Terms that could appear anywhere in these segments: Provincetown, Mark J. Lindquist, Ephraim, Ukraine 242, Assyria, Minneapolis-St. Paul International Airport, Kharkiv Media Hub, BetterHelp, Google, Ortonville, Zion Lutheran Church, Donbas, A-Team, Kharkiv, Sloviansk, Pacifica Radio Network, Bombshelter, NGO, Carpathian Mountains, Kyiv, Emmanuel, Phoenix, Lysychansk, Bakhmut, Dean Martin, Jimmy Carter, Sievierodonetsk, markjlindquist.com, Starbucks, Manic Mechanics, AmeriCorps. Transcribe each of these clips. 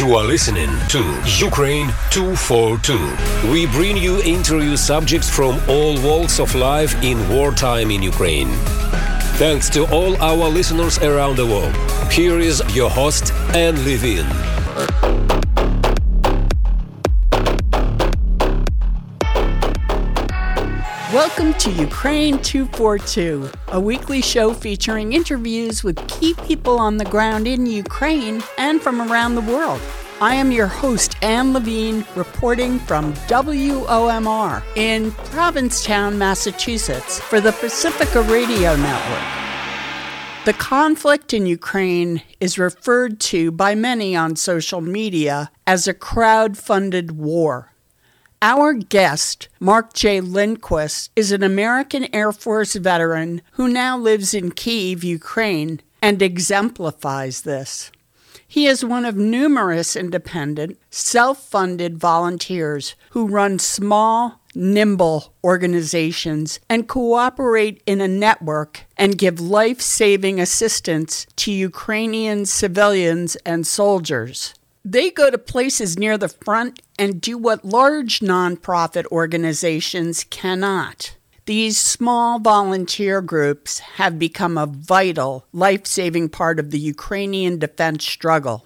You are listening to Ukraine 242. We bring you interview subjects from all walks of life in wartime in Ukraine. Thanks to all our listeners around the world. Here is your host, Ann Levine. Welcome to Ukraine 242, a weekly show featuring interviews with key people on the ground in Ukraine and from around the world. I am your host, Ann Levine, reporting from WOMR in Provincetown, Massachusetts, for the Pacifica Radio Network. The conflict in Ukraine is referred to by many on social media as a crowd-funded war. Our guest, Mark J. Lindquist, is an American Air Force veteran who now lives in Kyiv, Ukraine, and exemplifies this. He is one of numerous independent, self-funded volunteers who run small, nimble organizations and cooperate in a network and give life-saving assistance to Ukrainian civilians and soldiers. They go to places near the front and do what large nonprofit organizations cannot. These small volunteer groups have become a vital, life-saving part of the Ukrainian defense struggle.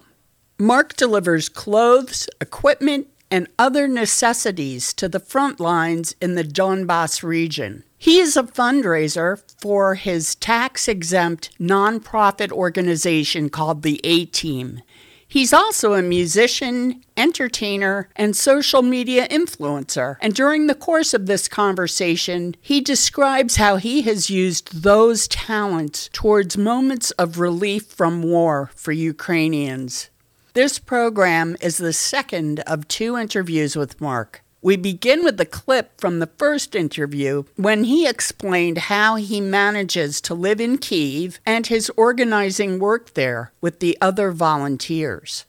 Mark delivers clothes, equipment, and other necessities to the front lines in the Donbas region. He is a fundraiser for his tax-exempt nonprofit organization called the A-Team. He's also a musician, entertainer, and social media influencer. And during the course of this conversation, he describes how he has used those talents towards moments of relief from war for Ukrainians. This program is the second of two interviews with Mark. We begin with the clip from the first interview when he explained how he manages to live in Kyiv and his organizing work there with the other volunteers.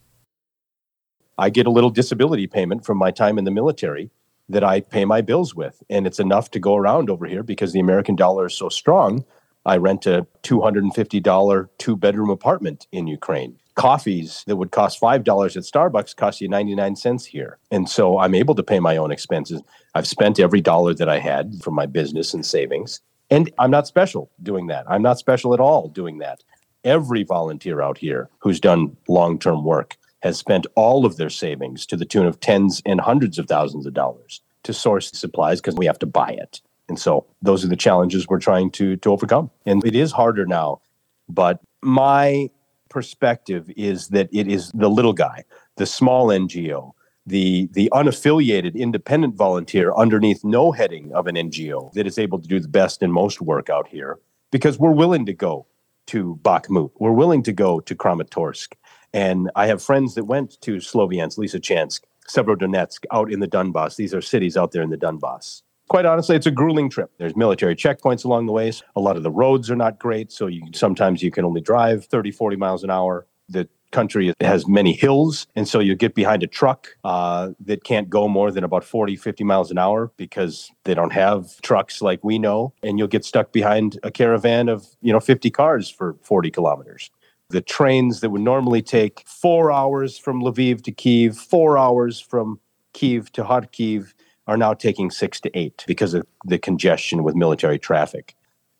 I get a little disability payment from my time in the military that I pay my bills with, and it's enough to go around over here because the American dollar is so strong. I rent a $250 two-bedroom apartment in Ukraine. Coffees that would cost $5 at Starbucks cost you 99 cents here. And so I'm able to pay my own expenses. I've spent every dollar that I had from my business and savings. And I'm not special doing that. I'm not special at all doing that. Every volunteer out here who's done long-term work has spent all of their savings to the tune of tens and hundreds of thousands of dollars to source supplies because we have to buy it. And so those are the challenges we're trying to overcome. And it is harder now, but my perspective is that it is the little guy, the small NGO, the unaffiliated independent volunteer underneath no heading of an NGO that is able to do the best and most work out here because we're willing to go to Bakhmut. We're willing to go to Kramatorsk. And I have friends that went to Sloviansk, Lysychansk, Sievierodonetsk out in the Donbas. These are cities out there in the Donbas. Quite honestly, it's a grueling trip. There's military checkpoints along the ways. A lot of the roads are not great, so sometimes you can only drive 30, 40 miles an hour. The country has many hills, and so you get behind a truck that can't go more than about 40, 50 miles an hour because they don't have trucks like we know, and you'll get stuck behind a caravan of 50 cars for 40 kilometers. The trains that would normally take 4 hours from Lviv to Kyiv, 4 hours from Kyiv to Kharkiv, are now taking 6 to 8 because of the congestion with military traffic.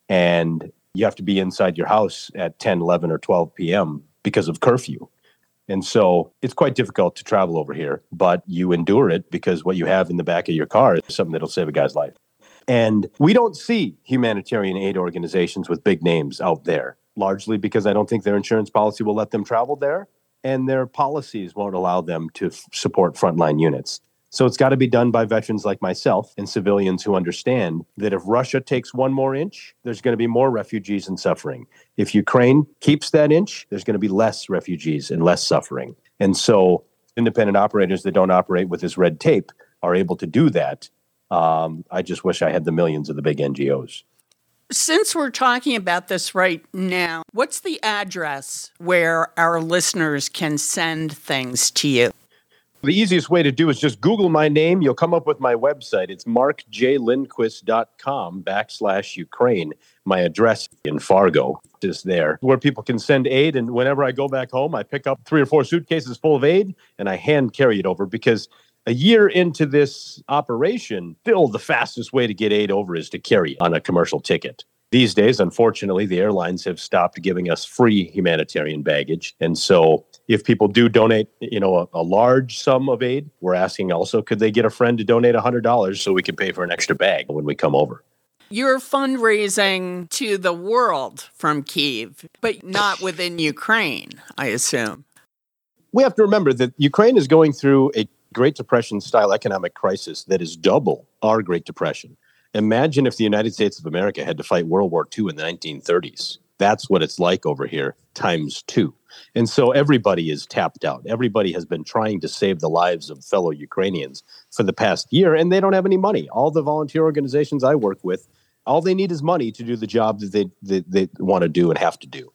And you have to be inside your house at 10, 11, or 12 p.m. because of curfew. And so it's quite difficult to travel over here, but you endure it because what you have in the back of your car is something that'll save a guy's life. And we don't see humanitarian aid organizations with big names out there, largely because I don't think their insurance policy will let them travel there, and their policies won't allow them to support frontline units. So it's got to be done by veterans like myself and civilians who understand that if Russia takes one more inch, there's going to be more refugees and suffering. If Ukraine keeps that inch, there's going to be less refugees and less suffering. And so independent operators that don't operate with this red tape are able to do that. I just wish I had the millions of the big NGOs. Since we're talking about this right now, what's the address where our listeners can send things to you? The easiest way to do is just Google my name. You'll come up with my website. It's markjlindquist.com/Ukraine. My address in Fargo is there where people can send aid. And whenever I go back home, I pick up 3 or 4 suitcases full of aid and I hand carry it over, because a year into this operation, still the fastest way to get aid over is to carry on a commercial ticket. These days, unfortunately, the airlines have stopped giving us free humanitarian baggage. And so if people do donate, a large sum of aid, we're asking also, could they get a friend to donate $100 so we can pay for an extra bag when we come over? You're fundraising to the world from Kyiv, but not within Ukraine, I assume. We have to remember that Ukraine is going through a Great Depression-style economic crisis that is double our Great Depression. Imagine if the United States of America had to fight World War II in the 1930s. That's what it's like over here, times 2. And so everybody is tapped out. Everybody has been trying to save the lives of fellow Ukrainians for the past year, and they don't have any money. All the volunteer organizations I work with, all they need is money to do the job that they want to do and have to do.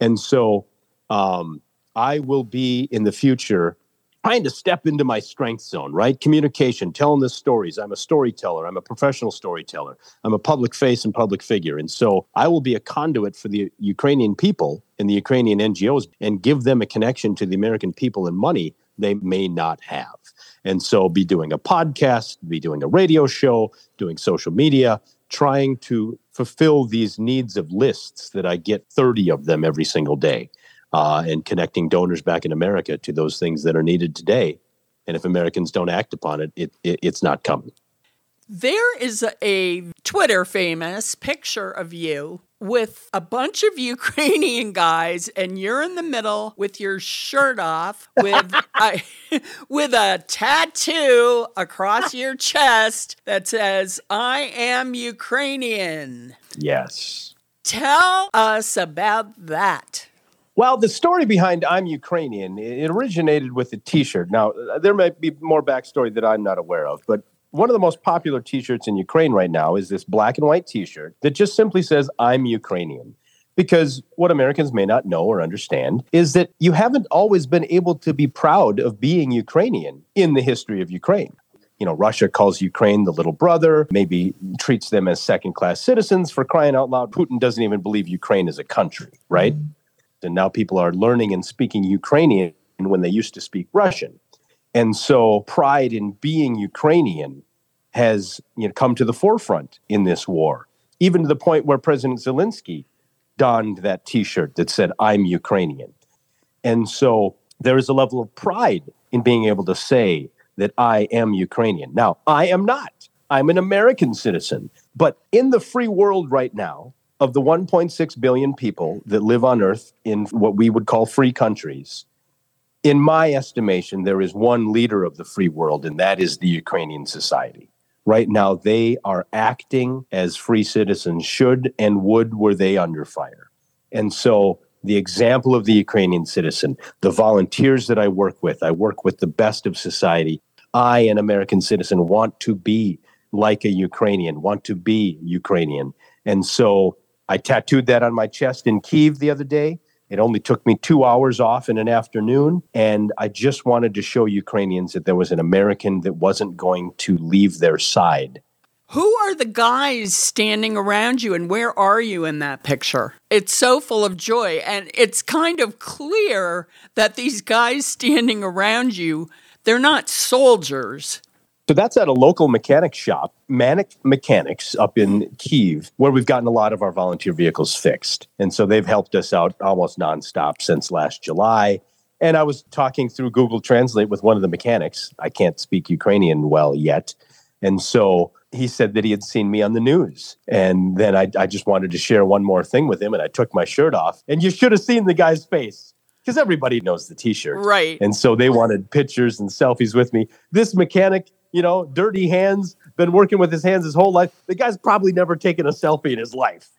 And so I will be in the future trying to step into my strength zone, right? Communication, telling the stories. I'm a storyteller. I'm a professional storyteller. I'm a public face and public figure. And so I will be a conduit for the Ukrainian people and the Ukrainian NGOs and give them a connection to the American people and money they may not have. And so be doing a podcast, be doing a radio show, doing social media, trying to fulfill these needs of lists that I get 30 of them every single day. And connecting donors back in America to those things that are needed today. And if Americans don't act upon it, it's not coming. There is a Twitter-famous picture of you with a bunch of Ukrainian guys, and you're in the middle with your shirt off, with with a tattoo across your chest that says, "I am Ukrainian." Yes. Tell us about that. Well, the story behind I'm Ukrainian, it originated with a T-shirt. Now, there might be more backstory that I'm not aware of, but one of the most popular T-shirts in Ukraine right now is this black and white T-shirt that just simply says, "I'm Ukrainian." Because what Americans may not know or understand is that you haven't always been able to be proud of being Ukrainian in the history of Ukraine. Russia calls Ukraine the little brother, maybe treats them as second-class citizens. For crying out loud, Putin doesn't even believe Ukraine is a country, right? And now people are learning and speaking Ukrainian when they used to speak Russian. And so pride in being Ukrainian has come to the forefront in this war, even to the point where President Zelensky donned that T-shirt that said, "I'm Ukrainian." And so there is a level of pride in being able to say that I am Ukrainian. Now, I am not. I'm an American citizen. But in the free world right now, of the 1.6 billion people that live on Earth in what we would call free countries, in my estimation, there is one leader of the free world, and that is the Ukrainian society. Right now, they are acting as free citizens should and would were they under fire. And so the example of the Ukrainian citizen, the volunteers that I work with the best of society. I, an American citizen, want to be like a Ukrainian, want to be Ukrainian. And so I tattooed that on my chest in Kyiv the other day. It only took me 2 hours off in an afternoon. And I just wanted to show Ukrainians that there was an American that wasn't going to leave their side. Who are the guys standing around you, and where are you in that picture? It's so full of joy. And it's kind of clear that these guys standing around you, they're not soldiers. So that's at a local mechanic shop, Manic Mechanics, up in Kyiv, where we've gotten a lot of our volunteer vehicles fixed. And so they've helped us out almost nonstop since last July. And I was talking through Google Translate with one of the mechanics. I can't speak Ukrainian well yet. And so he said that he had seen me on the news. And then I just wanted to share one more thing with him, and I took my shirt off. And you should have seen the guy's face, because everybody knows the T-shirt. Right. And so they wanted pictures and selfies with me. This mechanic, dirty hands, been working with his hands his whole life. The guy's probably never taken a selfie in his life.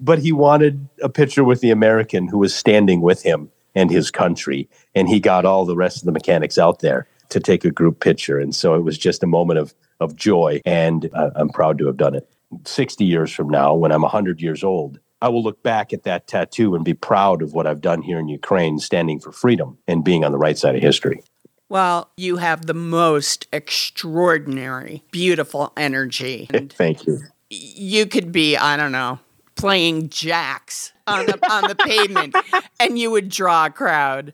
But he wanted a picture with the American who was standing with him and his country. And he got all the rest of the mechanics out there to take a group picture. And so it was just a moment of joy. And I'm proud to have done it. 60 years from now, when I'm 100 years old, I will look back at that tattoo and be proud of what I've done here in Ukraine, standing for freedom and being on the right side of history. Well, you have the most extraordinary, beautiful energy. Thank you. You could be, I don't know, playing jacks on the pavement, and you would draw a crowd.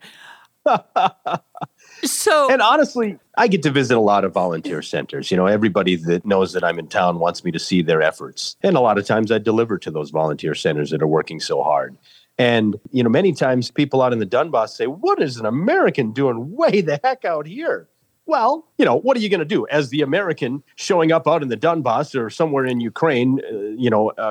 And honestly, I get to visit a lot of volunteer centers. You know, everybody that knows that I'm in town wants me to see their efforts. And a lot of times I deliver to those volunteer centers that are working so hard. And, you know, many times people out in the Donbas say, what is an American doing way the heck out here? Well, you know, what are you going to do as the American showing up out in the Donbas or somewhere in Ukraine,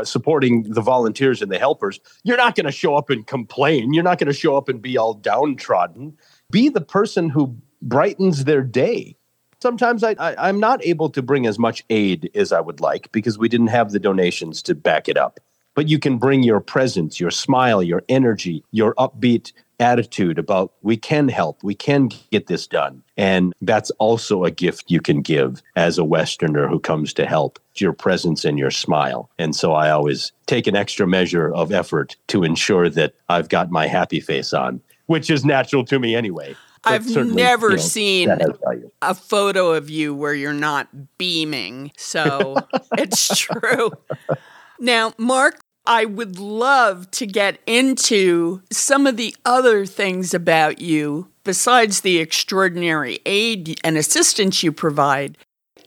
supporting the volunteers and the helpers? You're not going to show up and complain. You're not going to show up and be all downtrodden. Be the person who brightens their day. Sometimes I'm not able to bring as much aid as I would like because we didn't have the donations to back it up. But you can bring your presence, your smile, your energy, your upbeat attitude about we can help, we can get this done. And that's also a gift you can give as a Westerner who comes to help, your presence and your smile. And so I always take an extra measure of effort to ensure that I've got my happy face on, which is natural to me anyway. But I've never seen a photo of you where you're not beaming. So it's true. Now, Mark, I would love to get into some of the other things about you besides the extraordinary aid and assistance you provide.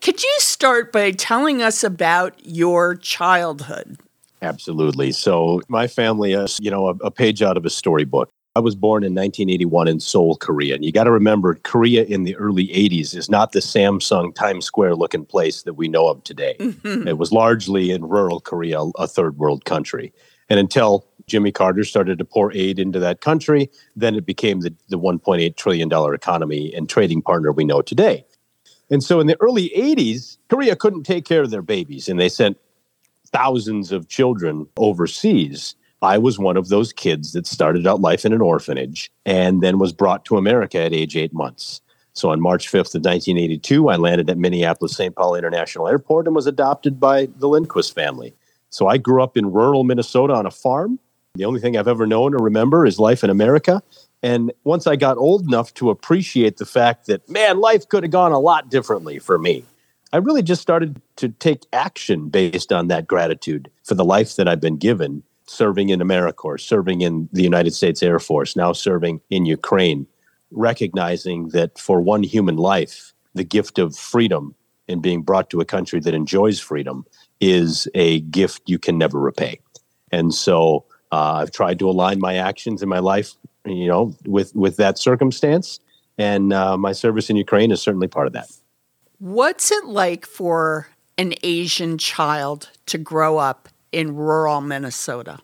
Could you start by telling us about your childhood? Absolutely. So my family is, a page out of a storybook. I was born in 1981 in Seoul, Korea. And you got to remember, Korea in the early 80s is not the Samsung Times Square-looking place that we know of today. Mm-hmm. It was largely in rural Korea, a third world country. And until Jimmy Carter started to pour aid into that country, then it became the $1.8 trillion economy and trading partner we know today. And so in the early 80s, Korea couldn't take care of their babies, and they sent thousands of children overseas. I was one of those kids that started out life in an orphanage and then was brought to America at age 8 months. So on March 5th of 1982, I landed at Minneapolis-St. Paul International Airport and was adopted by the Lindquist family. So I grew up in rural Minnesota on a farm. The only thing I've ever known or remember is life in America. And once I got old enough to appreciate the fact that, man, life could have gone a lot differently for me, I really just started to take action based on that gratitude for the life that I've been given. Serving in AmeriCorps, serving in the United States Air Force, now serving in Ukraine, recognizing that for one human life, the gift of freedom and being brought to a country that enjoys freedom is a gift you can never repay. And so I've tried to align my actions in my life, with that circumstance. And my service in Ukraine is certainly part of that. What's it like for an Asian child to grow up in rural Minnesota?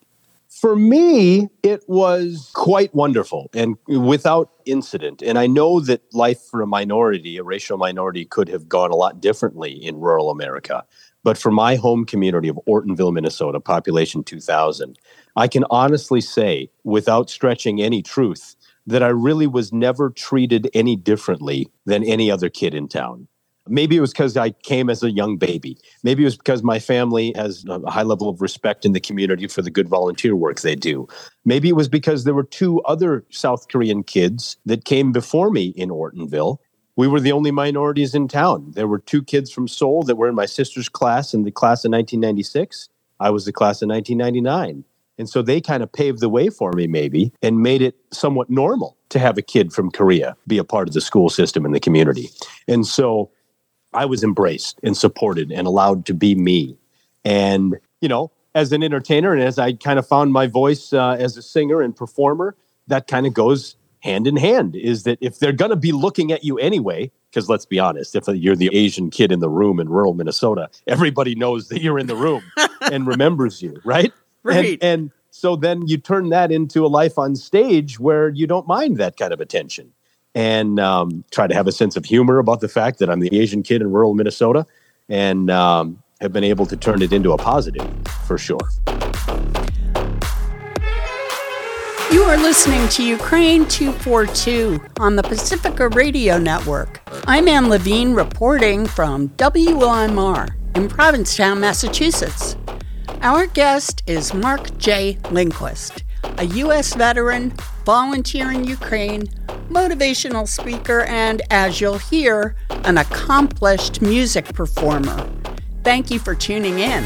For me, it was quite wonderful and without incident. And I know that life for a minority, a racial minority, could have gone a lot differently in rural America. But for my home community of Ortonville, Minnesota, population 2,000, I can honestly say, without stretching any truth, that I really was never treated any differently than any other kid in town. Maybe it was because I came as a young baby. Maybe it was because my family has a high level of respect in the community for the good volunteer work they do. Maybe it was because there were two other South Korean kids that came before me in Ortonville. We were the only minorities in town. There were two kids from Seoul that were in my sister's class in the class of 1996. I was the class of 1999. And so they kind of paved the way for me maybe and made it somewhat normal to have a kid from Korea be a part of the school system in the community. And so I was embraced and supported and allowed to be me. And, as an entertainer and as I kind of found my voice as a singer and performer, that kind of goes hand in hand, is that if they're going to be looking at you anyway, because let's be honest, if you're the Asian kid in the room in rural Minnesota, everybody knows that you're in the room and remembers you, right? Right. And so then you turn that into a life on stage where you don't mind that kind of attention. And try to have a sense of humor about the fact that I'm the Asian kid in rural Minnesota and have been able to turn it into a positive, for sure. You are listening to Ukraine 242 on the Pacifica Radio Network. I'm Ann Levine reporting from WOMR in Provincetown, Massachusetts. Our guest is Mark J. Lindquist, a U.S. veteran, volunteer in Ukraine, motivational speaker, and, as you'll hear, an accomplished music performer. Thank you for tuning in.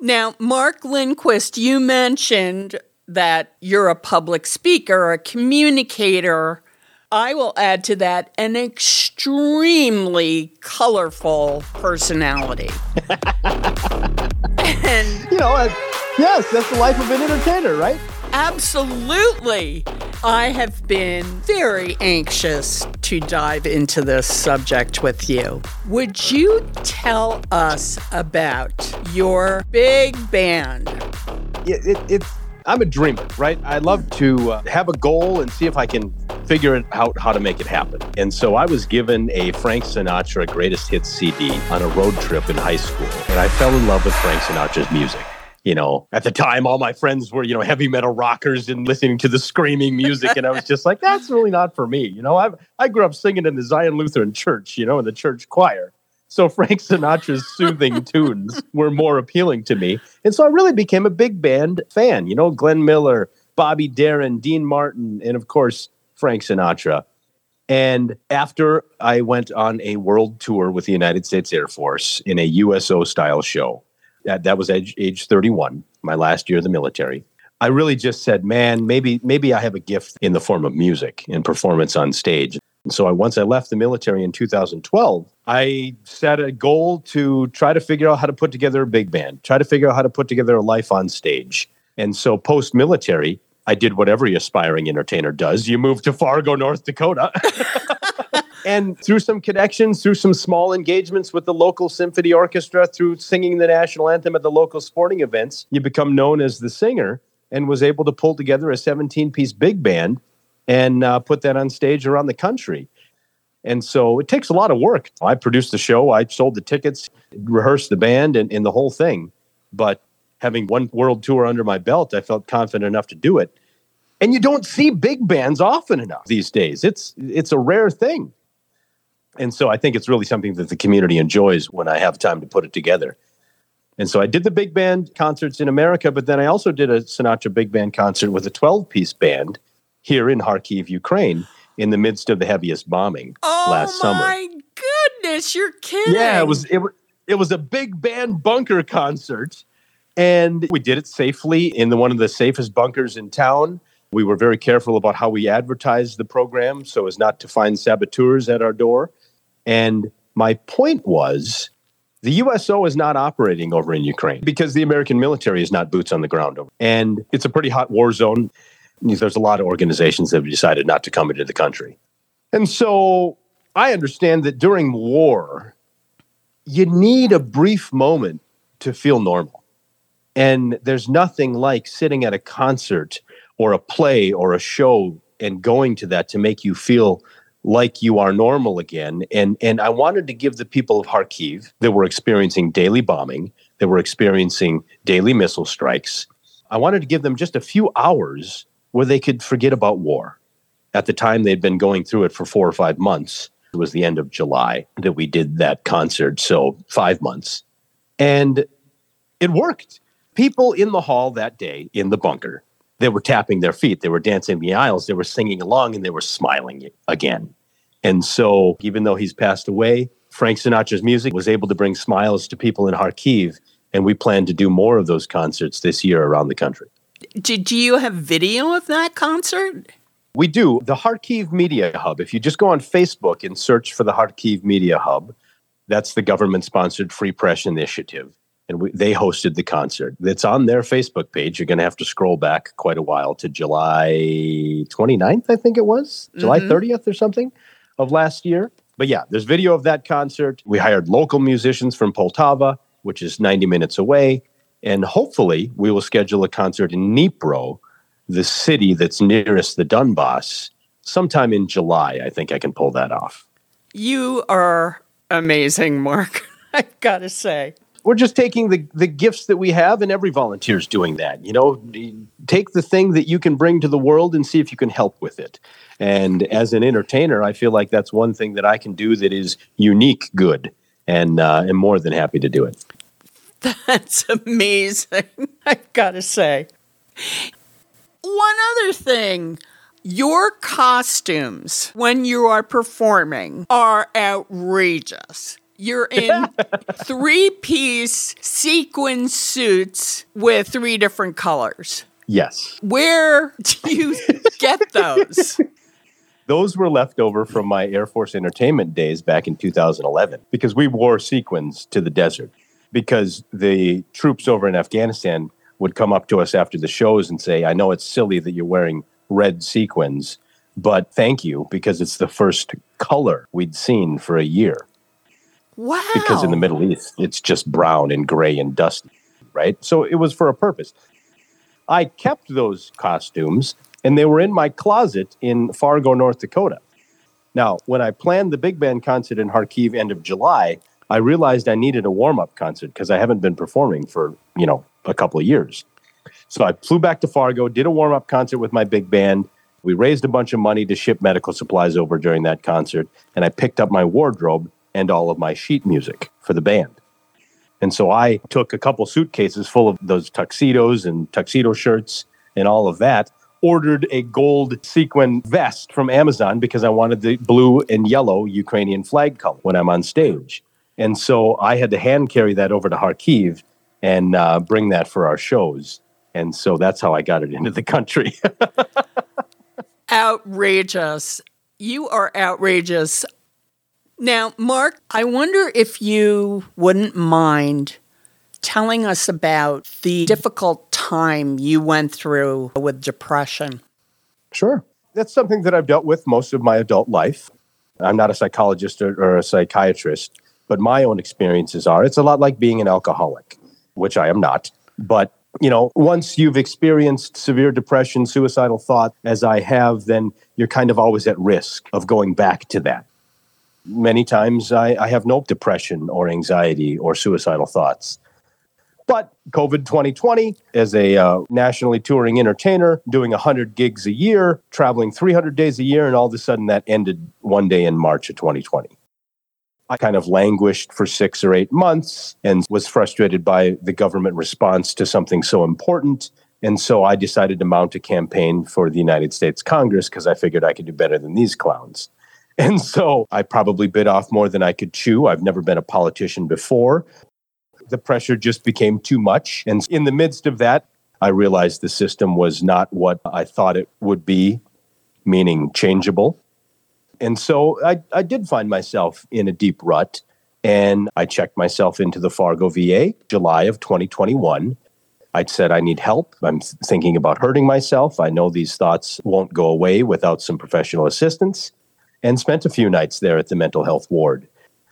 Now, Mark Lindquist, you mentioned that you're a public speaker, a communicator. I will add to that an extremely colorful personality. And yes, that's the life of an entertainer, right? Absolutely. I have been very anxious to dive into this subject with you. Would you tell us about your big band? I'm a dreamer, right? I love to have a goal and see if I can figure out how to make it happen. And so I was given a Frank Sinatra Greatest Hits CD on a road trip in high school. And I fell in love with Frank Sinatra's music. At the time, all my friends were, heavy metal rockers and listening to the screaming music. And I was just like, that's really not for me. I grew up singing in the Zion Lutheran Church, in the church choir. So Frank Sinatra's soothing tunes were more appealing to me. And so I really became a big band fan. Glenn Miller, Bobby Darin, Dean Martin, and of course, Frank Sinatra. And after I went on a world tour with the United States Air Force in a USO style show, that was age 31, my last year in the military, I really just said, man, maybe I have a gift in the form of music and performance on stage. And so once I left the military in 2012, I set a goal to try to figure out how to put together a big band, try to figure out how to put together a life on stage. And so post-military, I did what every aspiring entertainer does. You move to Fargo, North Dakota. And through some connections, through some small engagements with the local symphony orchestra, through singing the national anthem at the local sporting events, you become known as the singer and was able to pull together a 17-piece big band and put that on stage around the country. And so it takes a lot of work. I produced the show, I sold the tickets, rehearsed the band and the whole thing. But having one world tour under my belt, I felt confident enough to do it. And you don't see big bands often enough these days. It's a rare thing. And so I think it's really something that the community enjoys when I have time to put it together. And so I did the big band concerts in America, but then I also did a Sinatra big band concert with a 12-piece band here in Kharkiv, Ukraine, in the midst of the heaviest bombing last summer. Oh, my goodness, you're kidding. Yeah, it was a big band bunker concert, and we did it safely in one of the safest bunkers in town. We were very careful about how we advertised the program so as not to find saboteurs at our door. And my point was, the USO is not operating over in Ukraine because the American military is not boots on the ground over. And it's a pretty hot war zone. There's a lot of organizations that have decided not to come into the country. And so I understand that during war, you need a brief moment to feel normal. And there's nothing like sitting at a concert or a play or a show and going to that to make you feel like you are normal again. And I wanted to give the people of Kharkiv that were experiencing daily bombing, that were experiencing daily missile strikes, I wanted to give them just a few hours where they could forget about war. At the time, they'd been going through it for 4 or 5 months. It was the end of July that we did that concert, so 5 months. And it worked. People in the hall that day in the bunker, they were tapping their feet, they were dancing the aisles, they were singing along, and they were smiling again. And so, even though he's passed away, Frank Sinatra's music was able to bring smiles to people in Kharkiv, and we plan to do more of those concerts this year around the country. Did you have video of that concert? We do. The Kharkiv Media Hub, if you just go on Facebook and search for the Kharkiv Media Hub, that's the government-sponsored Free Press Initiative. And they hosted the concert. It's on their Facebook page. You're going to have to scroll back quite a while to July 29th, I think it was, July 30th or something of last year. But yeah, there's video of that concert. We hired local musicians from Poltava, which is 90 minutes away. And hopefully we will schedule a concert in Dnipro, the city that's nearest the Donbas, sometime in July. I think I can pull that off. You are amazing, Mark, I've got to say. We're just taking the gifts that we have, and every volunteer is doing that. Take the thing that you can bring to the world and see if you can help with it. And as an entertainer, I feel like that's one thing that I can do that is unique good, and I'm more than happy to do it. That's amazing, I've got to say. One other thing, your costumes when you are performing are outrageous. You're in three-piece sequin suits with three different colors. Yes. Where do you get those? Those were left over from my Air Force entertainment days back in 2011 because we wore sequins to the desert because the troops over in Afghanistan would come up to us after the shows and say, I know it's silly that you're wearing red sequins, but thank you because it's the first color we'd seen for a year. Wow. Because in the Middle East, it's just brown and gray and dusty, right? So it was for a purpose. I kept those costumes, and they were in my closet in Fargo, North Dakota. Now, when I planned the big band concert in Kharkiv end of July, I realized I needed a warm-up concert because I haven't been performing for, a couple of years. So I flew back to Fargo, did a warm-up concert with my big band. We raised a bunch of money to ship medical supplies over during that concert, and I picked up my wardrobe and all of my sheet music for the band. And so I took a couple suitcases full of those tuxedos and tuxedo shirts and all of that, ordered a gold sequin vest from Amazon because I wanted the blue and yellow Ukrainian flag color when I'm on stage. And so I had to hand carry that over to Kharkiv and bring that for our shows. And so that's how I got it into the country. Outrageous. You are outrageous. Now, Mark, I wonder if you wouldn't mind telling us about the difficult time you went through with depression. Sure. That's something that I've dealt with most of my adult life. I'm not a psychologist or a psychiatrist, but my own experiences are, it's a lot like being an alcoholic, which I am not. But, once you've experienced severe depression, suicidal thought, as I have, then you're kind of always at risk of going back to that. Many times I have no depression or anxiety or suicidal thoughts. But COVID 2020, as a nationally touring entertainer, doing 100 gigs a year, traveling 300 days a year, and all of a sudden that ended one day in March of 2020. I kind of languished for 6 or 8 months and was frustrated by the government response to something so important. And so I decided to mount a campaign for the United States Congress because I figured I could do better than these clowns. And so I probably bit off more than I could chew. I've never been a politician before. The pressure just became too much. And in the midst of that, I realized the system was not what I thought it would be, meaning changeable. And so I did find myself in a deep rut. And I checked myself into the Fargo VA, July of 2021. I said, I need help. I'm thinking about hurting myself. I know these thoughts won't go away without some professional assistance. And spent a few nights there at the mental health ward.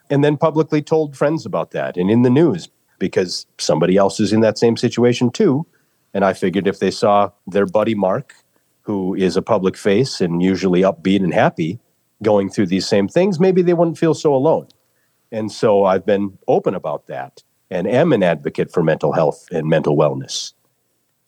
And then publicly told friends about that and in the news because somebody else is in that same situation too. And I figured if they saw their buddy Mark, who is a public face and usually upbeat and happy, going through these same things, maybe they wouldn't feel so alone. And so I've been open about that and am an advocate for mental health and mental wellness.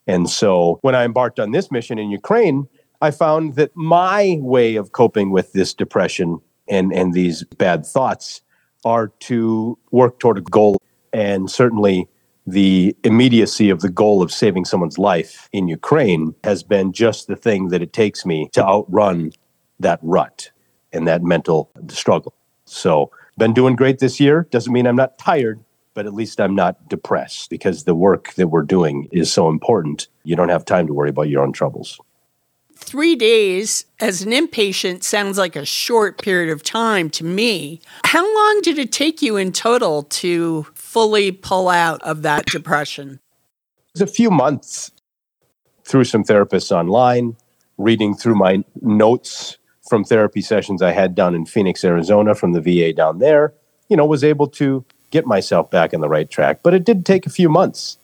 And so when I embarked on this mission in Ukraine, I found that my way of coping with this depression and these bad thoughts are to work toward a goal. And certainly the immediacy of the goal of saving someone's life in Ukraine has been just the thing that it takes me to outrun that rut and that mental struggle. So been doing great this year. Doesn't mean I'm not tired, but at least I'm not depressed because the work that we're doing is so important. You don't have time to worry about your own troubles. 3 days as an inpatient sounds like a short period of time to me. How long did it take you in total to fully pull out of that depression? It was a few months through some therapists online, reading through my notes from therapy sessions I had down in Phoenix, Arizona from the VA down there, was able to get myself back on the right track. But it did take a few months.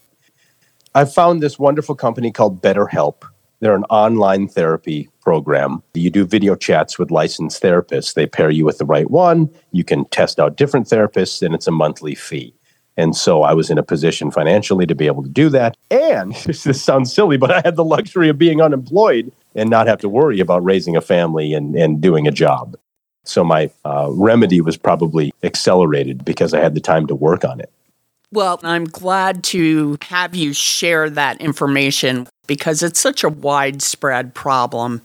I found this wonderful company called BetterHelp. They're an online therapy program. You do video chats with licensed therapists. They pair you with the right one. You can test out different therapists, and it's a monthly fee. And so I was in a position financially to be able to do that. And this sounds silly, but I had the luxury of being unemployed and not have to worry about raising a family and doing a job. So my remedy was probably accelerated because I had the time to work on it. Well, I'm glad to have you share that information. because it's such a widespread problem.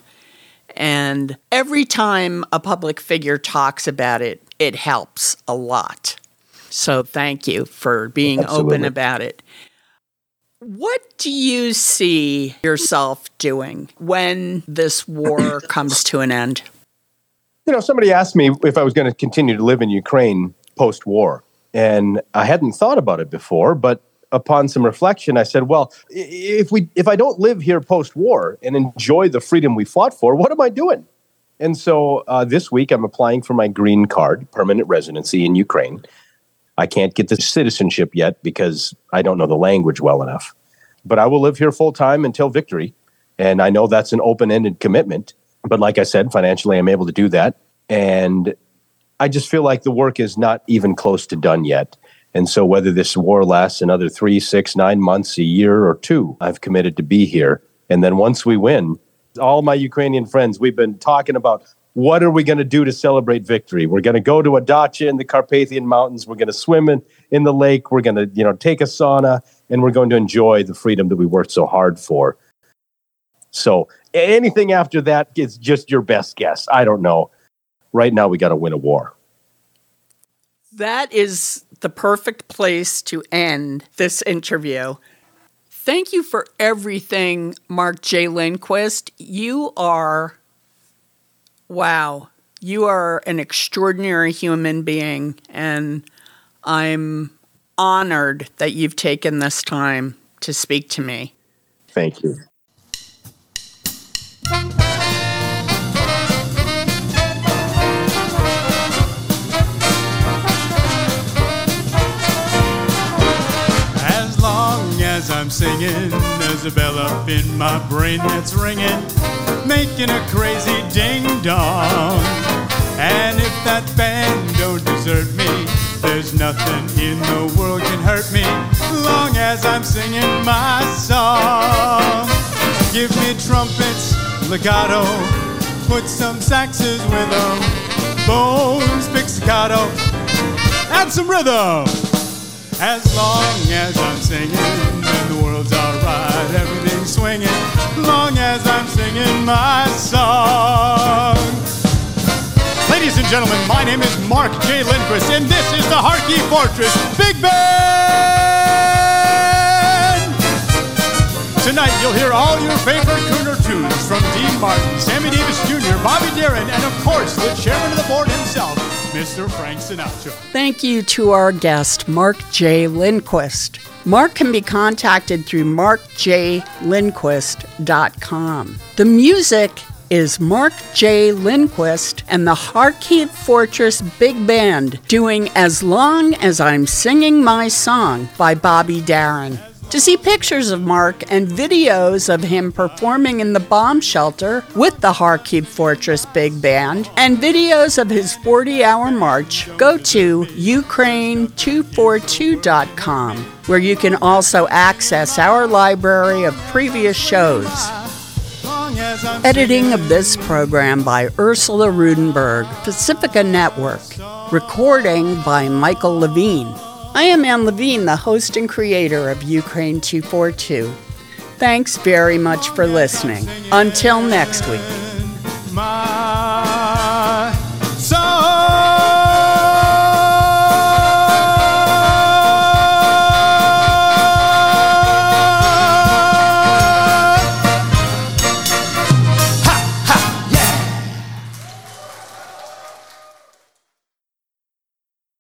And every time a public figure talks about it, it helps a lot. So thank you for being open about it. What do you see yourself doing when this war comes to an end? You know, somebody asked me if I was going to continue to live in Ukraine post-war. And I hadn't thought about it before, but upon some reflection, I said, well, if I don't live here post-war and enjoy the freedom we fought for, what am I doing? And so this week, I'm applying for my green card, permanent residency in Ukraine. I can't get the citizenship yet because I don't know the language well enough. But I will live here full-time until victory. And I know that's an open-ended commitment. But like I said, financially, I'm able to do that. And I just feel like the work is not even close to done yet. And so whether this war lasts another 3, 6, 9 months, a year or two, I've committed to be here. And then once we win, all my Ukrainian friends, we've been talking about what are we going to do to celebrate victory? We're going to go to a dacha in the Carpathian Mountains. We're going to swim in the lake. We're going to, take a sauna, and we're going to enjoy the freedom that we worked so hard for. So anything after that is just your best guess. I don't know. Right now, we got to win a war. That is the perfect place to end this interview. Thank you for everything, Mark J. Lindquist. You are an extraordinary human being, and I'm honored that you've taken this time to speak to me. Thank you. I'm singing, there's a bell up in my brain that's ringing, making a crazy ding-dong. And if that band don't desert me, there's nothing in the world can hurt me, long as I'm singing my song. Give me trumpets, legato, put some saxes with them, bones, pizzicato, and some rhythm. As long as I'm singing, and the world's alright, everything's swinging, long as I'm singing my song. Ladies and gentlemen, my name is Mark J. Lindquist, and this is the Kharkiv Fortress Big Band! Tonight you'll hear all your favorite crooner tunes from Dean Martin, Sammy Davis Jr., Bobby Darin, and of course the chairman of the board himself, Mr. Frank Sinatra. Thank you to our guest, Mark J. Lindquist. Mark can be contacted through markjlindquist.com. The music is Mark J. Lindquist and the Kharkiv Fortress Big Band doing As Long As I'm Singing My Song by Bobby Darin. To see pictures of Mark and videos of him performing in the bomb shelter with the Kharkiv Fortress Big Band and videos of his 40-hour march, go to Ukraine242.com, where you can also access our library of previous shows. Editing of this program by Ursula Rudenberg, Pacifica Network. Recording by Michael Levine. I am Ann Levine, the host and creator of Ukraine 242. Thanks very much for listening. Until next week.